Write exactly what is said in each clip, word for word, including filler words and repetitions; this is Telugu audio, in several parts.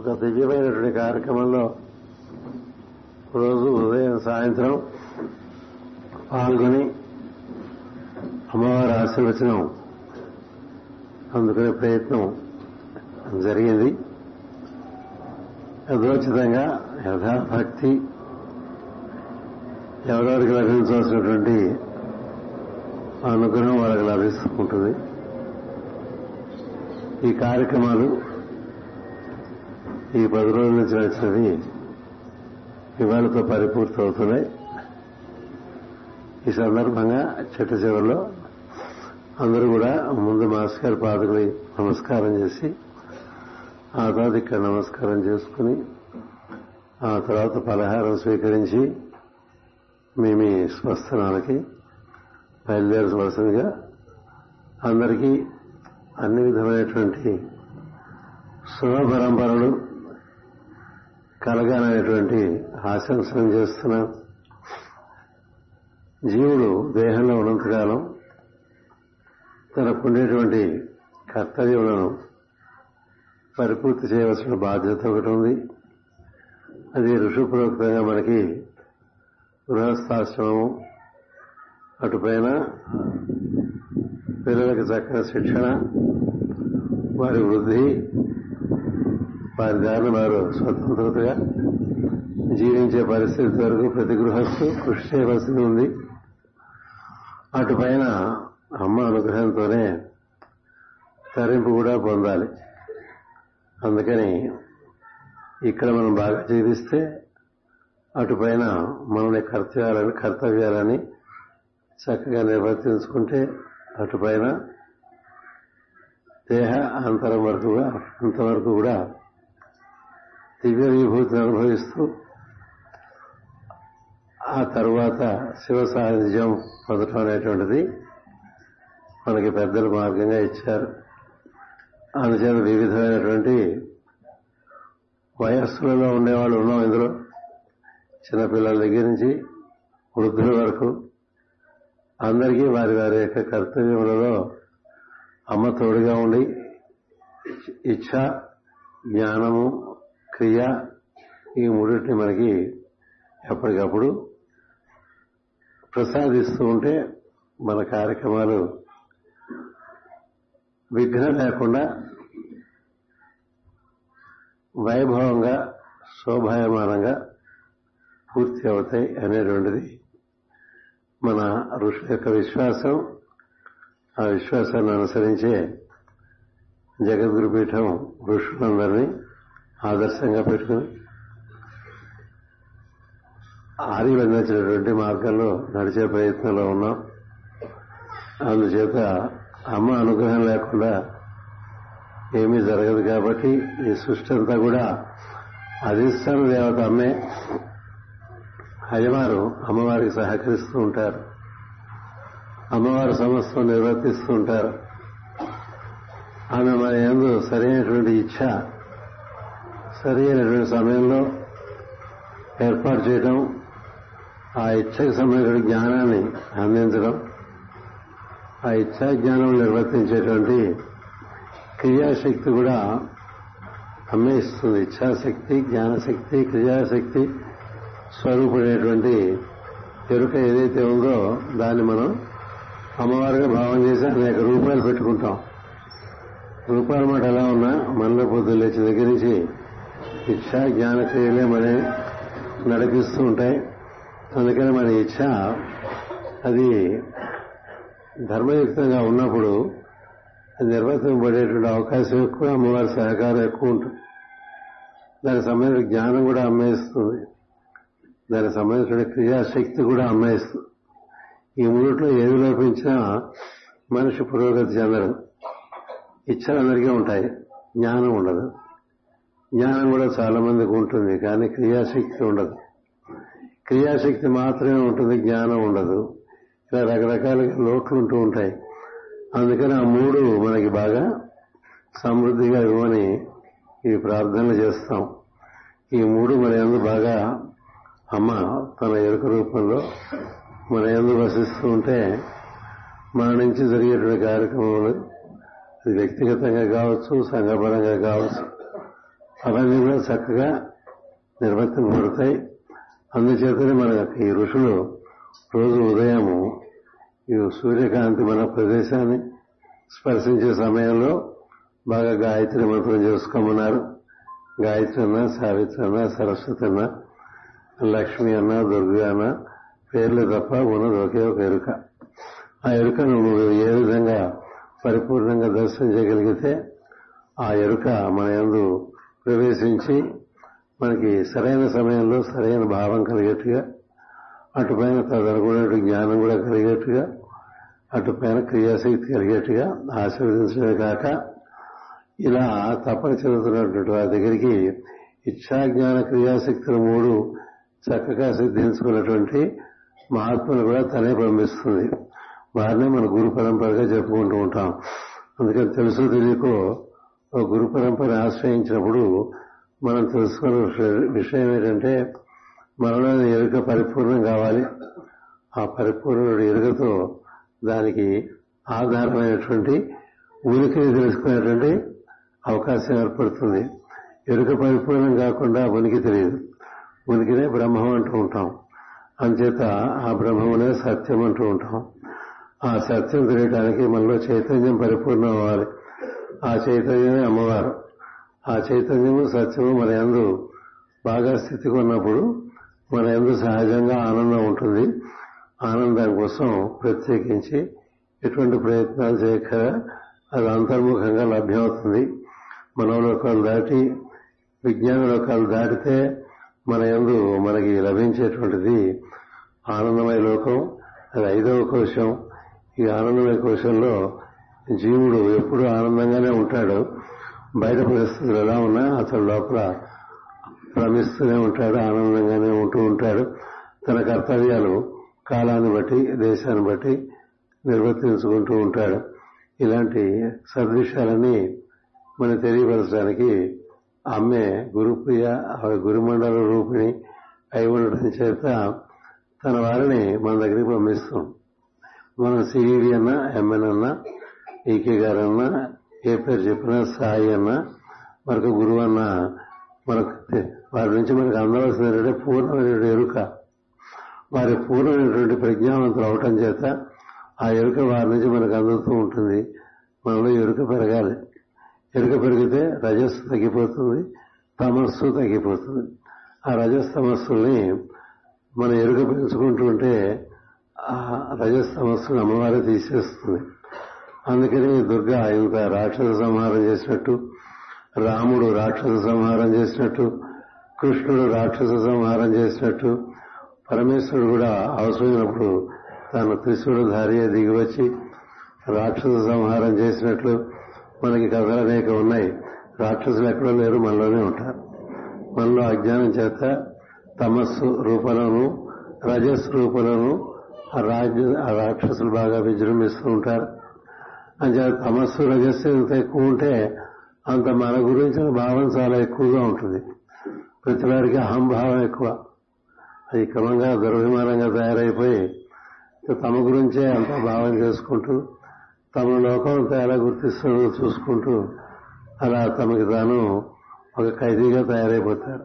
ఒక దివ్యమైనటువంటి కార్యక్రమంలో రోజు ఉదయం సాయంత్రం పాల్గొని అమ్మవారి ఆశీర్వచనం అందుకునే ప్రయత్నం జరిగింది. యథోచితంగా యథాభక్తి ఎవరెవరికి లభించవలసినటువంటి అనుగ్రహం వాళ్ళకి లభిస్తూ ఉంటుంది. ఈ కార్యక్రమాలు ఈ పది రోజుల నుంచి నడిచినవి ఇవాళతో పరిపూర్తి అవుతున్నాయి. ఈ సందర్భంగా చిట్ట చివరిలో అందరూ కూడా ముందు మాస్టర్ గారి పాదకులు నమస్కారం చేసి ఆ తర్వాత ఇక్కడ నమస్కారం చేసుకుని ఆ తర్వాత పలహారం స్వీకరించి మీ మీ స్వస్థానాలకి బయలుదేరవలసిందిగా అందరికీ అన్ని విధమైనటువంటి శుభ పరంపరలు కలగాలనేటువంటి ఆశంసనం చేస్తున్నాం. జీవుడు దేహంలో ఉన్నంతకాలం తనకుండేటువంటి కర్తవ్యములను పరిపూర్తి చేయవలసిన బాధ్యత ఒకటి ఉంది. అది ఋషిపూర్వకంగా మనకి గృహస్థాశ్రమము, అటుపైన పిల్లలకు చక్కని శిక్షణ, వారి వృద్ధి, వారి దాన్ని వారు స్వతంత్రతగా జీవించే పరిస్థితి వరకు ప్రతి గృహస్థు కృషి చేయవలసింది ఉంది. అటుపైన అమ్మ అనుగ్రహంతోనే తరింపు కూడా పొందాలి. అందుకని ఇక్కడ మనం బాగా జీవిస్తే అటుపైన మన కర్తవ్యాలని కర్తవ్యాలని చక్కగా నిర్వర్తించుకుంటే అటుపైన దేహ అంతరం వరకు అంతవరకు కూడా దివ్య విభూతిని అనుభవిస్తూ ఆ తర్వాత శివ సాన్నిధ్యం పొందటం అనేటువంటిది మనకి పెద్దల మార్గంగా ఇచ్చారు. అందుచేత వివిధమైనటువంటి వయస్సులలో ఉండేవాళ్ళు ఉన్నాం. ఇందులో చిన్నపిల్లల దగ్గర నుంచి వృద్ధుల వరకు అందరికీ వారి వారి యొక్క కర్తవ్యములలో అమ్మ తోడుగా ఉండి ఇచ్ఛ, జ్ఞానము, క్రియ, ఈ మూడింటిని మనకి ఎప్పటికప్పుడు ప్రసాదిస్తూ ఉంటే మన కార్యక్రమాలు విఘ్నం లేకుండా వైభవంగా శోభాయమానంగా పూర్తి అవుతాయి అనేటువంటిది మన ఋషుల యొక్క విశ్వాసం. ఆ విశ్వాసాన్ని అనుసరించే జగద్గురుపీఠం ఋషులందరినీ ఆదర్శంగా పెట్టుకుని ఆర్యులు అందించినటువంటి మార్గంలో నడిచే ప్రయత్నంలో ఉన్నాం. అందుచేత అమ్మ అనుగ్రహం లేకుండా ఏమీ జరగదు. కాబట్టి ఈ సృష్టి అంతా కూడా అధిష్టాన దేవత అమ్మే. అయ్యవారు అమ్మవారికి సహకరిస్తూ ఉంటారు, అమ్మవారు సమస్తం నిర్వర్తిస్తూ ఉంటారు. ఆమె మన యందు సరైనటువంటి ఇచ్ఛ సరి అయినటువంటి సమయంలో ఏర్పాటు చేయడం, ఆ ఇచ్ఛకు సంబంధించిన జ్ఞానాన్ని అందించడం, ఆ ఇచ్ఛా జ్ఞానం నిర్వర్తించేటువంటి క్రియాశక్తి కూడా అమ్మే ఇస్తుంది. ఇచ్ఛాశక్తి, జ్ఞానశక్తి, క్రియాశక్తి స్వరూపడేటువంటి ఎరుక ఏదైతే ఉందో దాన్ని మనం అమ్మవారిగా భావం చేసి అనేక రూపాలు పెట్టుకుంటాం. రూపాల మాట ఎలా ఉన్నా మనలో పొద్దున్న లేచి దగ్గర నుంచి ఇచ్ఛ జ్ఞాన క్రియలే మనం నడిపిస్తూ ఉంటాయి. అందుకని మన ఇచ్ఛ అది ధర్మయుక్తంగా ఉన్నప్పుడు నిర్వర్తింపబడేటువంటి అవకాశం ఎక్కువ, అమ్మవారి సహకారం ఎక్కువ ఉంటుంది. దానికి సంబంధించిన జ్ఞానం కూడా అమ్మేస్తుంది, దానికి సంబంధించిన క్రియాశక్తి కూడా అమ్మేస్తుంది. ఈ మూడిట్లో ఏది లోపించినా మనిషి పురోగతి చెందడం. ఇచ్ఛలు అందరికీ ఉంటాయి, జ్ఞానం ఉండదు. జ్ఞానం కూడా చాలా మందికి ఉంటుంది, కానీ క్రియాశక్తి ఉండదు. క్రియాశక్తి మాత్రమే ఉంటుంది, జ్ఞానం ఉండదు. ఇలా రకరకాలుగా లోట్లు ఉంటూ ఉంటాయి. అందుకని ఆ మూడు మనకి బాగా సమృద్ధిగా ఇవ్వని ఈ ప్రార్థనలు చేస్తాం. ఈ మూడు మన యందు బాగా అమ్మ తన ఎరుక రూపంలో మన యందు వసిస్తూ ఉంటే మన నుంచి జరిగేటువంటి కార్యక్రమాలు వ్యక్తిగతంగా కావచ్చు, సంఘపరంగా కావచ్చు, అవన్నీ కూడా చక్కగా నిర్వర్తింపబడతాయి. అందుచేతనే మనకి ఋషులు రోజు ఉదయం ఈ సూర్యకాంతి మన ప్రదేశాన్ని స్పర్శించే సమయంలో బాగా గాయత్రి మంత్రం చేసుకోమన్నారు. గాయత్రి అన్నా, సావిత్రి అన్నా, సరస్వతి అన్నా, లక్ష్మి అన్నా, దుర్గా అన్నా పేర్లు తప్ప ఉన్నది ఒకే ఒక ఎరుక. ఆ ఎరుకను నువ్వు ఏ విధంగా పరిపూర్ణంగా దర్శనం చేయగలిగితే ఆ ఎరుక మన యందు ప్రవేశించి మనకి సరైన సమయంలో సరైన భావం కలిగేట్టుగా, అటుపైన తదనుగుణ జ్ఞానం కూడా కలిగేట్టుగా, అటుపైన క్రియాశక్తి కలిగేట్టుగా ఆశీర్వదించడమే కాక ఇలా తపన చెందుతున్నటువంటి వారి దగ్గరికి ఇచ్చా జ్ఞాన క్రియాశక్తులు మూడు చక్కగా సిద్ధించుకున్నటువంటి మహాత్ములు కూడా తనే పంపిస్తుంది. వారినే మన గురు పరంపరగా చెప్పుకుంటూ ఉంటాం. అందుకని తెలుసు తెలియకో గురు పరంపరని ఆశ్రయించినప్పుడు మనం తెలుసుకున్న విషయం ఏంటంటే మనలో ఎరుక పరిపూర్ణం కావాలి. ఆ పరిపూర్ణ ఎరుకతో దానికి ఆధారమైనటువంటి ఉనికిని తెలుసుకునేటువంటి అవకాశం ఏర్పడుతుంది. ఎరుక పరిపూర్ణం కాకుండా ఉనికి తెలియదు. ఉనికినే బ్రహ్మం అంటూ ఉంటాం. అందుచేత ఆ బ్రహ్మమునే సత్యం అంటూ ఉంటాం. ఆ సత్యం తెలియడానికి మనలో చైతన్యం పరిపూర్ణం అవ్వాలి. ఆ చైతన్యమే అమ్మవారు. ఆ చైతన్యము సత్యము మన యందు బాగా స్థితికి ఉన్నప్పుడు మన యందు సహజంగా ఆనందం ఉంటుంది. ఆనందం కోసం ప్రత్యేకించి ఎటువంటి ప్రయత్నాలు చేయక అది అంతర్ముఖంగా లభ్యమవుతుంది. మనోలోకాలు దాటి విజ్ఞాన లోకాలు దాటితే మన యందు మనకి లభించేటువంటిది ఆనందమయ లోకం. అది ఐదవ కోశం. ఈ ఆనందమయ కోశంలో జీవుడు ఎప్పుడూ ఆనందంగానే ఉంటాడు. బయట పరిస్థితులు ఎలా ఉన్నా అతడు లోపల భ్రమిస్తూనే ఉంటాడు, ఆనందంగానే ఉంటూ ఉంటాడు. తన కర్తవ్యాలు కాలాన్ని బట్టి దేశాన్ని బట్టి నిర్వర్తించుకుంటూ ఉంటాడు. ఇలాంటి సదృశ్యాలని మనం తెలియపరచడానికి ఆమె గురుప్రియ, ఆమె గురుమండల రూపిణి అయి ఉండటం చేత తన వారిని మన దగ్గరికి పంపిస్తాం. మనం సివి అన్నా, ఎంఎన్ అన్నా, ఈకే గారన్నా, ఏ పేరు చెప్పినా, సాయి అన్నా, మరొక గురువు అన్నా, మనకు వారి నుంచి మనకు అందవలసినటువంటి పూర్ణమైనటువంటి ఎరుక. వారి పూర్ణమైనటువంటి ప్రజ్ఞావంతులు అవటం చేత ఆ ఎరుక వారి నుంచి మనకు అందుతూ ఉంటుంది. మనలో ఎరుక పెరగాలి. ఎరుక పెరిగితే రజస్సు తగ్గిపోతుంది, తమస్సు తగ్గిపోతుంది. ఆ రజస్తమస్సుల్ని మన ఎరుక పెంచుకుంటూ ఉంటే ఆ రజస్తమస్సుని అమ్మవారే తీసేస్తుంది. అందుకని దుర్గా ఇంత రాక్షస సంహారం చేసినట్టు, రాముడు రాక్షస సంహారం చేసినట్టు, కృష్ణుడు రాక్షస సంహారం చేసినట్టు, పరమేశ్వరుడు కూడా అవసరమైనప్పుడు తాను త్రిశూల ధారియే దిగివచ్చి రాక్షస సంహారం చేసినట్లు మనకి కథలు అనేక ఉన్నాయి. రాక్షసులు ఎక్కడో లేరు, మనలోనే ఉంటారు. మనలో అజ్ఞానం చేత తమస్సు రూపంలోనూ రజస్సు రూపంలోనూ ఆ రాక్షసులు బాగా విజృంభిస్తూ ఉంటారు. అంటే తమస్సు రజస్సు ఎంత ఎక్కువ ఉంటే అంత మన గురించిన భావం చాలా ఎక్కువగా ఉంటుంది. ప్రతి వారికి అహంభావం ఎక్కువ. అది క్రమంగా దురభిమానంగా తయారైపోయి తమ గురించే అంత భావం చేసుకుంటూ తమ లోకం అంతా ఎలా గుర్తిస్తుందో చూసుకుంటూ అలా తమకి తాను ఒక ఖైదీగా తయారైపోతారు.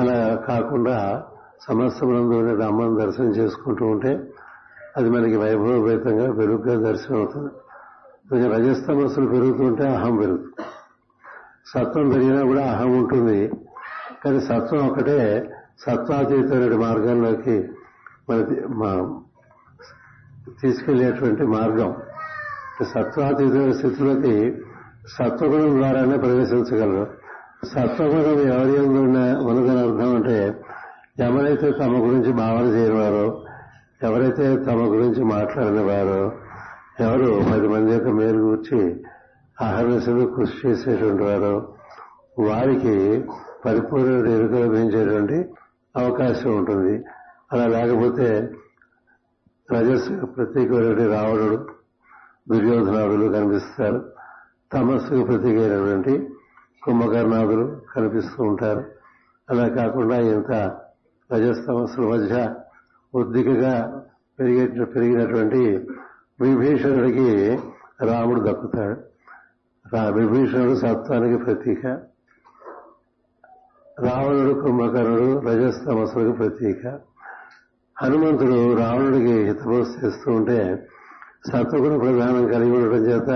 అలా కాకుండా సమస్తమునందు ఉండే అమ్మను దర్శనం చేసుకుంటూ ఉంటే అది మనకి వైభవపేతంగా వెలుగుగా దర్శనం అవుతుంది. రజస్తమస్సులు పెరుగుతుంటే అహం పెరుగుతుంది. సత్వం పెరిగినా కూడా అహం ఉంటుంది. కానీ సత్వం ఒకటే సత్వాతీతమైన మార్గంలోకి మన తీసుకెళ్లేటువంటి మార్గం. సత్వాతీతమైన స్థితిలోకి సత్వగుణం ద్వారానే ప్రవేశించగలరు. సత్వగుణం ఎవరి ఉన్నదని అర్థం అంటే ఎవరైతే తమ గురించి భావన చేయనివారో, ఎవరైతే తమ గురించి మాట్లాడినవారో, ఎవరు పది మంది యొక్క మేలు గురించి అహర్నిశలు కృషి చేసేటువంటి వారు, వారికి పరిపూర్ణ ఎరుక లభించేటువంటి అవకాశం ఉంటుంది. అలా లేకపోతే రజస్సుకు ప్రత్యేకమైనటువంటి రావణుడు, దుర్యోధనాదులు కనిపిస్తారు. తమస్సుకు ప్రత్యేకమైనటువంటి కుంభకర్ణాదులు కనిపిస్తూ ఉంటారు. అలా కాకుండా ఇంత రజస్తమస్సుల మధ్య ఉద్దికగా పెరిగే పెరిగినటువంటి విభీషణుడికి రాముడు దక్కుతాడు. విభీషణుడు సత్వానికి ప్రతీక. రావణుడు కుంభకర్ణుడు రజస్తమస్సులకు ప్రతీక. హనుమంతుడు రావణుడికి హితబోధ చేస్తూ ఉంటే సత్వగుణ ప్రధానం కలిగి ఉండటం చేత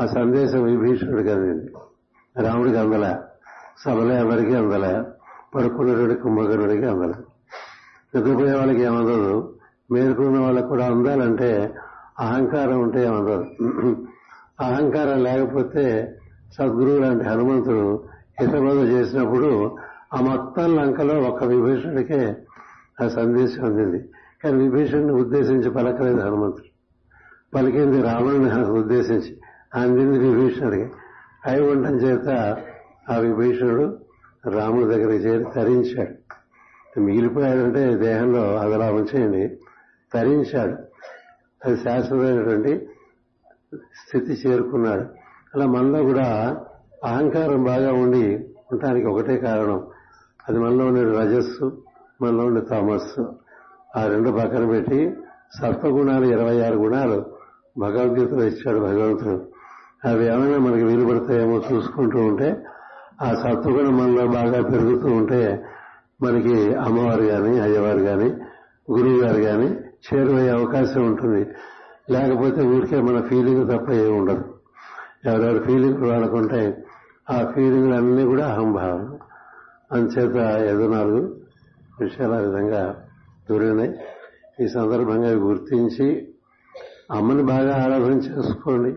ఆ సందేశం విభీషణుడికి అందింది, రాముడికి అందల. సభల ఎవరికి అందల, పడుకున్నటువంటి కుంభకర్ణుడికి అందల. నిద్రపోయే వాళ్ళకి ఏమందదు, మేలుకున్న వాళ్ళకు కూడా అందాలంటే అహంకారం ఉంటే ఏమందదు. అహంకారం లేకపోతే సద్గురువు లాంటి హనుమంతుడు హితబోధ చేసినప్పుడు ఆ మొత్తం లంకలో ఒక్క విభీషణుడికే ఆ సందేశం అందింది. కానీ విభీషణుని ఉద్దేశించి పలకలేదు హనుమంతుడు, పలికింది రాముడిని ఉద్దేశించి, అందింది విభీషణుడికి. అయి ఉండటం చేత ఆ విభీషణుడు రాముడి దగ్గరికి చేరి తరించాడు. మిగిలిపోయాడంటే దేహంలో అది అలా ఉంచేయండి, తరించాడు. అది శాశ్వతమైనటువంటి స్థితి చేరుకున్నాడు. అలా మనలో కూడా అహంకారం బాగా ఉండి ఉండటానికి ఒకటే కారణం, అది మనలో ఉండే రజస్సు, మనలో ఉండే తమస్సు. ఆ రెండు పక్కన పెట్టి సత్వగుణాలు ఇరవై ఆరు గుణాలు భగవద్గీతలో ఇచ్చాడు భగవంతుడు. అవి ఏమైనా మనకి వీలు పడతాయేమో చూసుకుంటూ ఉంటే ఆ సత్వగుణం మనలో బాగా పెరుగుతూ ఉంటే మనకి అమ్మవారు కానీ అయ్యవారు కానీ గురువు గారు కానీ చేరువయ్యే అవకాశం ఉంటుంది. లేకపోతే ఊరికే మన ఫీలింగ్ తప్ప ఏమి ఉండదు. ఎవరెవరి ఫీలింగ్ వాడుకుంటే ఆ ఫీలింగ్లన్నీ కూడా అహంభావం. అందుచేత ఏదో నాలుగు విషయాలు ఆ విధంగా దూరినాయి. ఈ సందర్భంగా గుర్తించి అమ్మని బాగా ఆరాధన చేసుకోండి.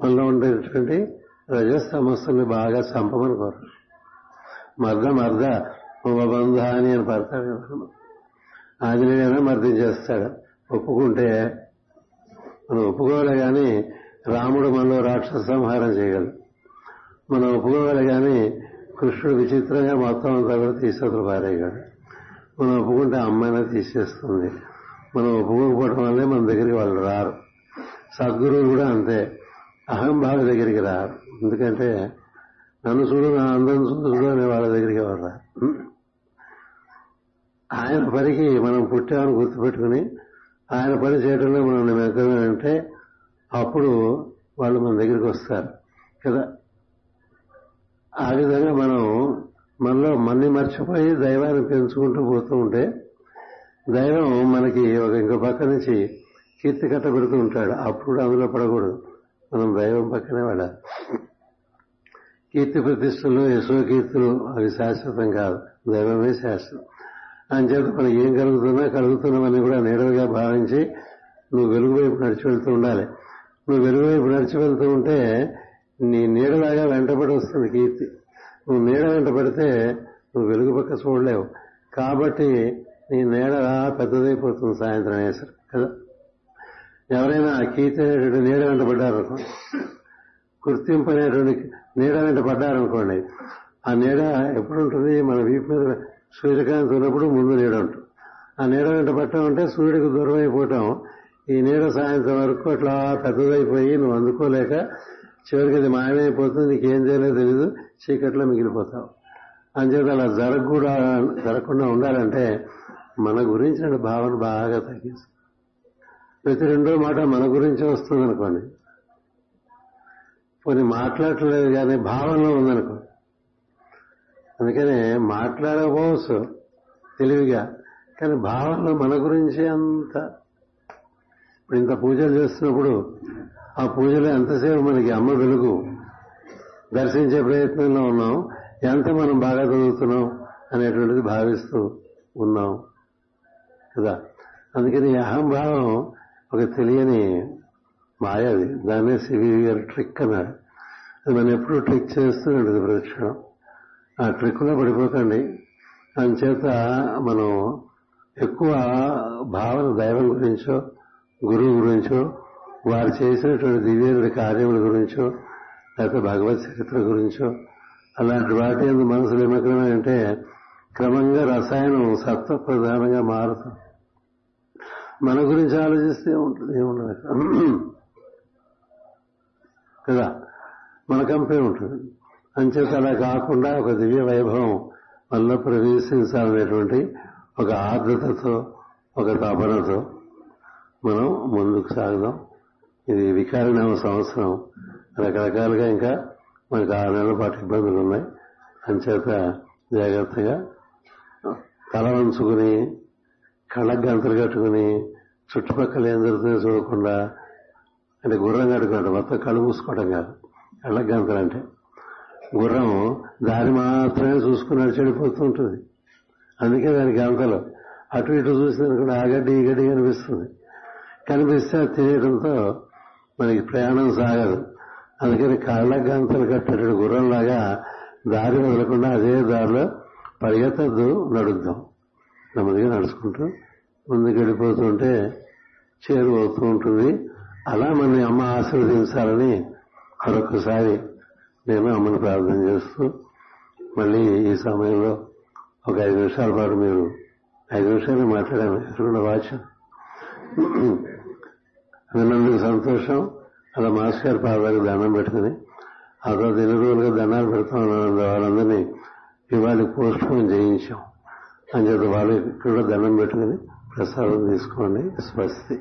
మనలో ఉండేటువంటి రజస్తమస్సుని బాగా చంపమని కోరు. మర్ద మర్ద మబంధ అని అని పడతాడు ఆంజనేయన, మర్దించేస్తాడు. ఒప్పుకుంటే మనం ఒప్పుకోవాలి కానీ రాముడు మనలో రాక్షస సంహారం చేయగలడు. మనం ఒప్పుకోవాలి కానీ కృష్ణుడు విచిత్రంగా మొత్తం అంతా కూడా తీసేతలు పారేయగలడు. మనం ఒప్పుకుంటే అమ్మాయినా తీసేస్తుంది. మనం ఒప్పుకోకపోవడం వల్లే మన దగ్గరికి వాళ్ళు రారు. సద్గురువులు కూడా అంతే, అహంభావ దగ్గరికి రారు. ఎందుకంటే నన్ను చూడు, నా అందం చూడు అనే వాళ్ళ దగ్గరికి ఎవరు రారు. ఆయన పనికి మనం పుట్టామని గుర్తుపెట్టుకుని ఆయన పని చేయడంలో మనం నిమగ్నమేంటే అప్పుడు వాళ్ళు మన దగ్గరికి వస్తారు కదా. ఆ విధంగా మనం మనలో మన్ని మర్చిపోయి దైవాన్ని పెంచుకుంటూ పోతూ ఉంటే దైవం మనకి ఒక ఇంకో పక్క నుంచి కీర్తి కట్ట పెడుతూ ఉంటాడు. అప్పుడు అందులో పడకూడదు, మనం దైవం పక్కనే పడాలి. కీర్తి ప్రతిష్టలు యశోకీర్తులు అవి శాశ్వతం కాదు, దైవమే శాశ్వతం. అని చేత మనం ఏం కలుగుతున్నా కలుగుతున్నామని కూడా నీడలుగా భావించి నువ్వు వెలుగువైపు నడిచి వెళ్తూ ఉండాలి. నువ్వు వెలుగువైపు నడిచి వెళ్తూ ఉంటే నీ నీడలాగా వెంటబడి వస్తుంది కీర్తి. నువ్వు నీడ వెంట పడితే నువ్వు వెలుగు పక్క చూడలేవు. కాబట్టి నీ నీడ పెద్దదైపోతుంది సాయంత్రం వేసరి కదా. ఎవరైనా కీర్తి అనేటువంటి నీడ వెంట పడ్డారనుకో, గుర్తింపు అనేటువంటి నీడ వెంట పడ్డారనుకోండి, ఆ నీడ ఎప్పుడుంటుంది? మన వీపు మీద సూర్యకాంతి ఉన్నప్పుడు ముందు నీడ ఉంటుంది. ఆ నీడ వెంట పట్టడం అంటే సూర్యుడికి దూరం అయిపోవటం. ఈ నీడ సాయంత్రం వరకు అట్లా పెద్దదైపోయి నువ్వు అందుకోలేక చివరికి అది మాయమైపోతుంది. నీకేం చేయలేదో తెలీదు, చీకట్లో మిగిలిపోతావు. అంచేత అలా జరగకూడా జరగకుండా ఉండాలంటే మన గురించిన భావన బాగా తగ్గించు. ప్రతి రెండో మాట మన గురించే వస్తుంది అనుకోండి, కొన్ని మాట్లాడలేదు కానీ భావనలో ఉందనుకో. అందుకనే మాట్లాడకపోవచ్చు తెలివిగా, కానీ భావనలో మన గురించి అంత. ఇప్పుడు ఇంత పూజలు చేస్తున్నప్పుడు ఆ పూజలో ఎంతసేపు మనకి అమ్మ వెలుగు దర్శించే ప్రయత్నంలో ఉన్నాం, ఎంత మనం బాగా చదువుతున్నాం అనేటువంటిది భావిస్తూ ఉన్నాం కదా. అందుకని అహంభావం ఒక తెలియని మాయది, దాన్నే సివివి గారు ట్రిక్ అన్నాడు. అది మనం ఎప్పుడు ట్రిక్ చేస్తూనే ఉంటుంది ప్రతిక్షణం. ఆ ట్రిక్లో పడిపోకండి. అందుచేత మనం ఎక్కువ భావన దైవం గురించో గురువు గురించో వారు చేసినటువంటి దివ్యేంద్ర కార్యముల గురించో లేకపోతే భగవత్ చరిత్ర గురించో అలాంటి వాటి ఎందుకు మనసులు ఏమకమే అంటే క్రమంగా రసాయనం సత్వ ప్రధానంగా మారుతుంది. మన గురించి ఆలోచిస్తే ఉంటుంది ఏముండదు కదా, మన కంపే ఉంటుంది. అంచేత అలా కాకుండా ఒక దివ్య వైభవం మనలో ప్రవేశించాలనేటువంటి ఒక ఆర్ద్రతతో ఒక తపనతో మనం ముందుకు సాగుదాం. ఇది వికారనామ సంవత్సరం, రకరకాలుగా ఇంకా మనకు ఆరు నెలల పాటు ఇబ్బందులు ఉన్నాయి. అంచేత జాగ్రత్తగా తల ఉంచుకుని, కళ్ళకు గంతలు కట్టుకుని, చుట్టుపక్కల ఏం జరుగుతుందో చూడకుండా, అంటే గుర్రం కట్టుకోవడం, మొత్తం కళ్ళు మూసుకోవడం కాదు, కళ్ళకు గంతలు అంటే గుర్రం దారి మాత్రమే చూసుకున్నాడు చెడిపోతూ ఉంటుంది, అందుకే దానికి గంతలు. అటు ఇటు చూసిందనుకుంటే ఆ గడ్డి ఈ గడ్డి కనిపిస్తుంది, కనిపిస్తే తినేయడంతో మనకి ప్రయాణం సాగదు. అందుకని కళ్ళకు గంతలు కట్టేట గుర్రంలాగా దారి వదలకుండా అదే దారిలో పరిగెత్తద్దు, నడుద్దాం, నెమ్మదిగా నడుచుకుంటూ ముందుకు వెళ్ళిపోతుంటే చేరువవుతూ ఉంటుంది. అలా మన అమ్మ ఆశీర్వదించాలని మరొకసారి నేను అమ్మను ప్రార్థన చేస్తూ, మళ్ళీ ఈ సమయంలో ఒక ఐదు నిమిషాల పాటు మీరు ఐదు నిమిషాలు మాట్లాడాము, ఎదురున్న వాచ్యం విన్నందుకు సంతోషం. అలా మాస్టర్ గారి పాదాలకు దండం పెట్టుకుని, ఆ తర్వాత ఎన్ని రోజులుగా దండాలు పెడతాం వాళ్ళందరినీ ఇవాళ పోస్ట్ పోన్ చేయించాం అని చెప్పి వాళ్ళు ఇక్కడ దండం పెట్టుకుని ప్రసాదం తీసుకోండి. స్వస్తి.